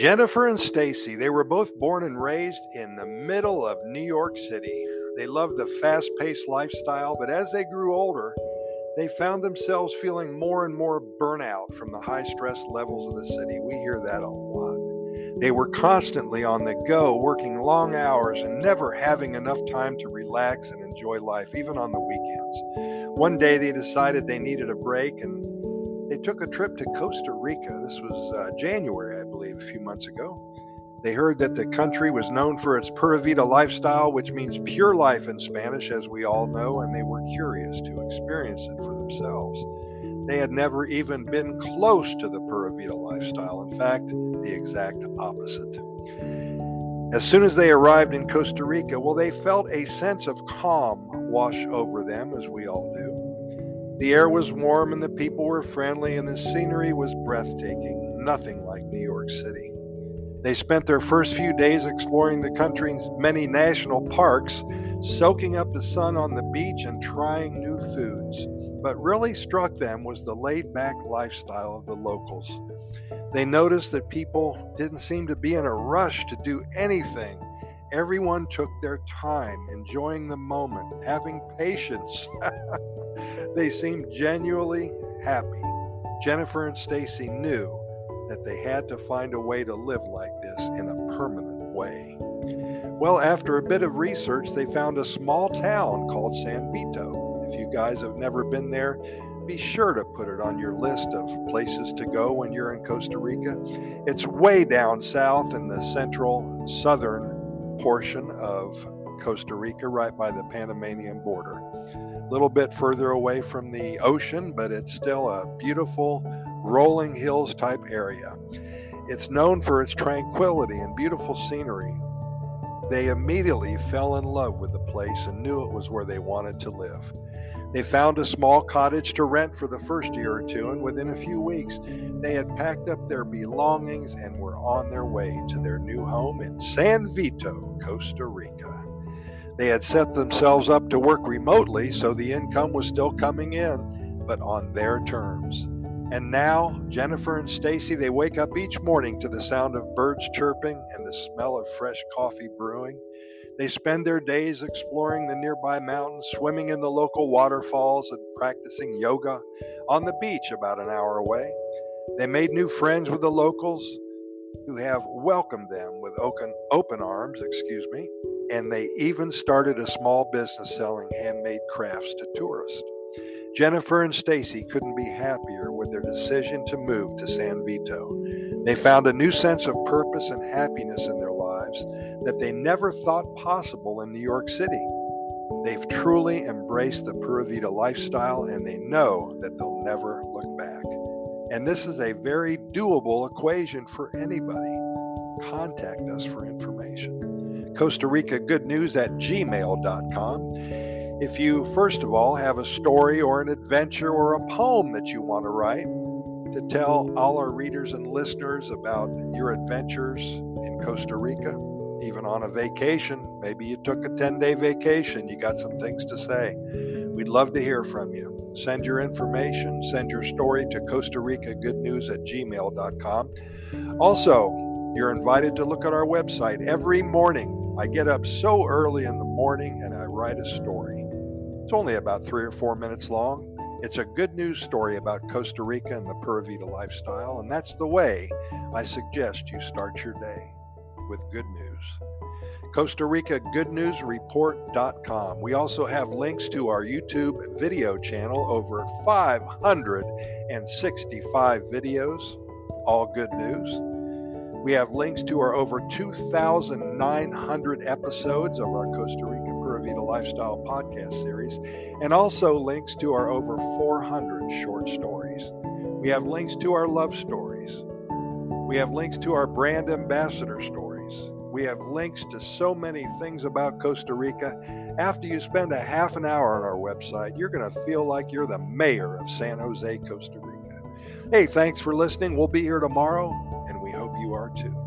Jennifer and Stacy, they were both born and raised in the middle of New York City. They loved the fast-paced lifestyle, but as they grew older, they found themselves feeling more and more burnout from the high stress levels of the city. We hear that a lot. They were constantly on the go, working long hours and never having enough time to relax and enjoy life, even on the weekends. One day they decided they needed a break and they took a trip to Costa Rica. This was January, I believe, a few months ago. They heard that the country was known for its Pura Vida lifestyle, which means pure life in Spanish, as we all know, and they were curious to experience it for themselves. They had never even been close to the Pura Vida lifestyle. In fact, the exact opposite. As soon as they arrived in Costa Rica, they felt a sense of calm wash over them, as we all do. The air was warm and the people were friendly and the scenery was breathtaking, nothing like New York City. They spent their first few days exploring the country's many national parks, soaking up the sun on the beach and trying new foods. But really struck them was the laid-back lifestyle of the locals. They noticed that people didn't seem to be in a rush to do anything. Everyone took their time, enjoying the moment, having patience. They seemed genuinely happy. Jennifer and Stacy knew that they had to find a way to live like this in a permanent way. After a bit of research, they found a small town called San Vito. If you guys have never been there, be sure to put it on your list of places to go when you're in Costa Rica. It's way down south in the central southern portion of Costa Rica, right by the Panamanian border. A little bit further away from the ocean, but it's still a beautiful rolling hills type area. It's known for its tranquility and beautiful scenery. They immediately fell in love with the place and knew it was where they wanted to live. They found a small cottage to rent for the first year or two, and within a few weeks, they had packed up their belongings and were on their way to their new home in San Vito, Costa Rica. They had set themselves up to work remotely, so the income was still coming in, but on their terms. And now, Jennifer and Stacy, they wake up each morning to the sound of birds chirping and the smell of fresh coffee brewing. They spend their days exploring the nearby mountains, swimming in the local waterfalls, and practicing yoga on the beach about an hour away. They made new friends with the locals who have welcomed them with open arms, and they even started a small business selling handmade crafts to tourists. Jennifer and Stacy couldn't be happier with their decision to move to San Vito. They found a new sense of purpose and happiness in their lives that they never thought possible in New York City. They've truly embraced the Pura Vida lifestyle, and they know that they'll never look back. And this is a very doable equation for anybody. Contact us for information. Costa Rica Good News at gmail.com. If you, first of all, have a story or an adventure or a poem that you want to write to tell all our readers and listeners about your adventures in Costa Rica, even on a vacation, maybe you took a 10-day vacation, you got some things to say. We'd love to hear from you. Send your information, send your story to Costa Rica Good News at gmail.com. Also, you're invited to look at our website every morning. I get up so early in the morning and I write a story. It's only about 3 or 4 minutes long. It's a good news story about Costa Rica and the Pura Vida lifestyle, and that's the way I suggest you start your day, with good news. Costa Rica Good News Report.com. We also have links to our YouTube video channel, over 565 videos, all good news. We have links to our over 2,900 episodes of our Costa Rica Pura Vida Lifestyle podcast series, and also links to our over 400 short stories. We have links to our love stories. We have links to our brand ambassador stories. We have links to so many things about Costa Rica. After you spend a half an hour on our website, you're going to feel like you're the mayor of San Jose, Costa Rica. Hey, thanks for listening. We'll be here tomorrow. And we hope you are too.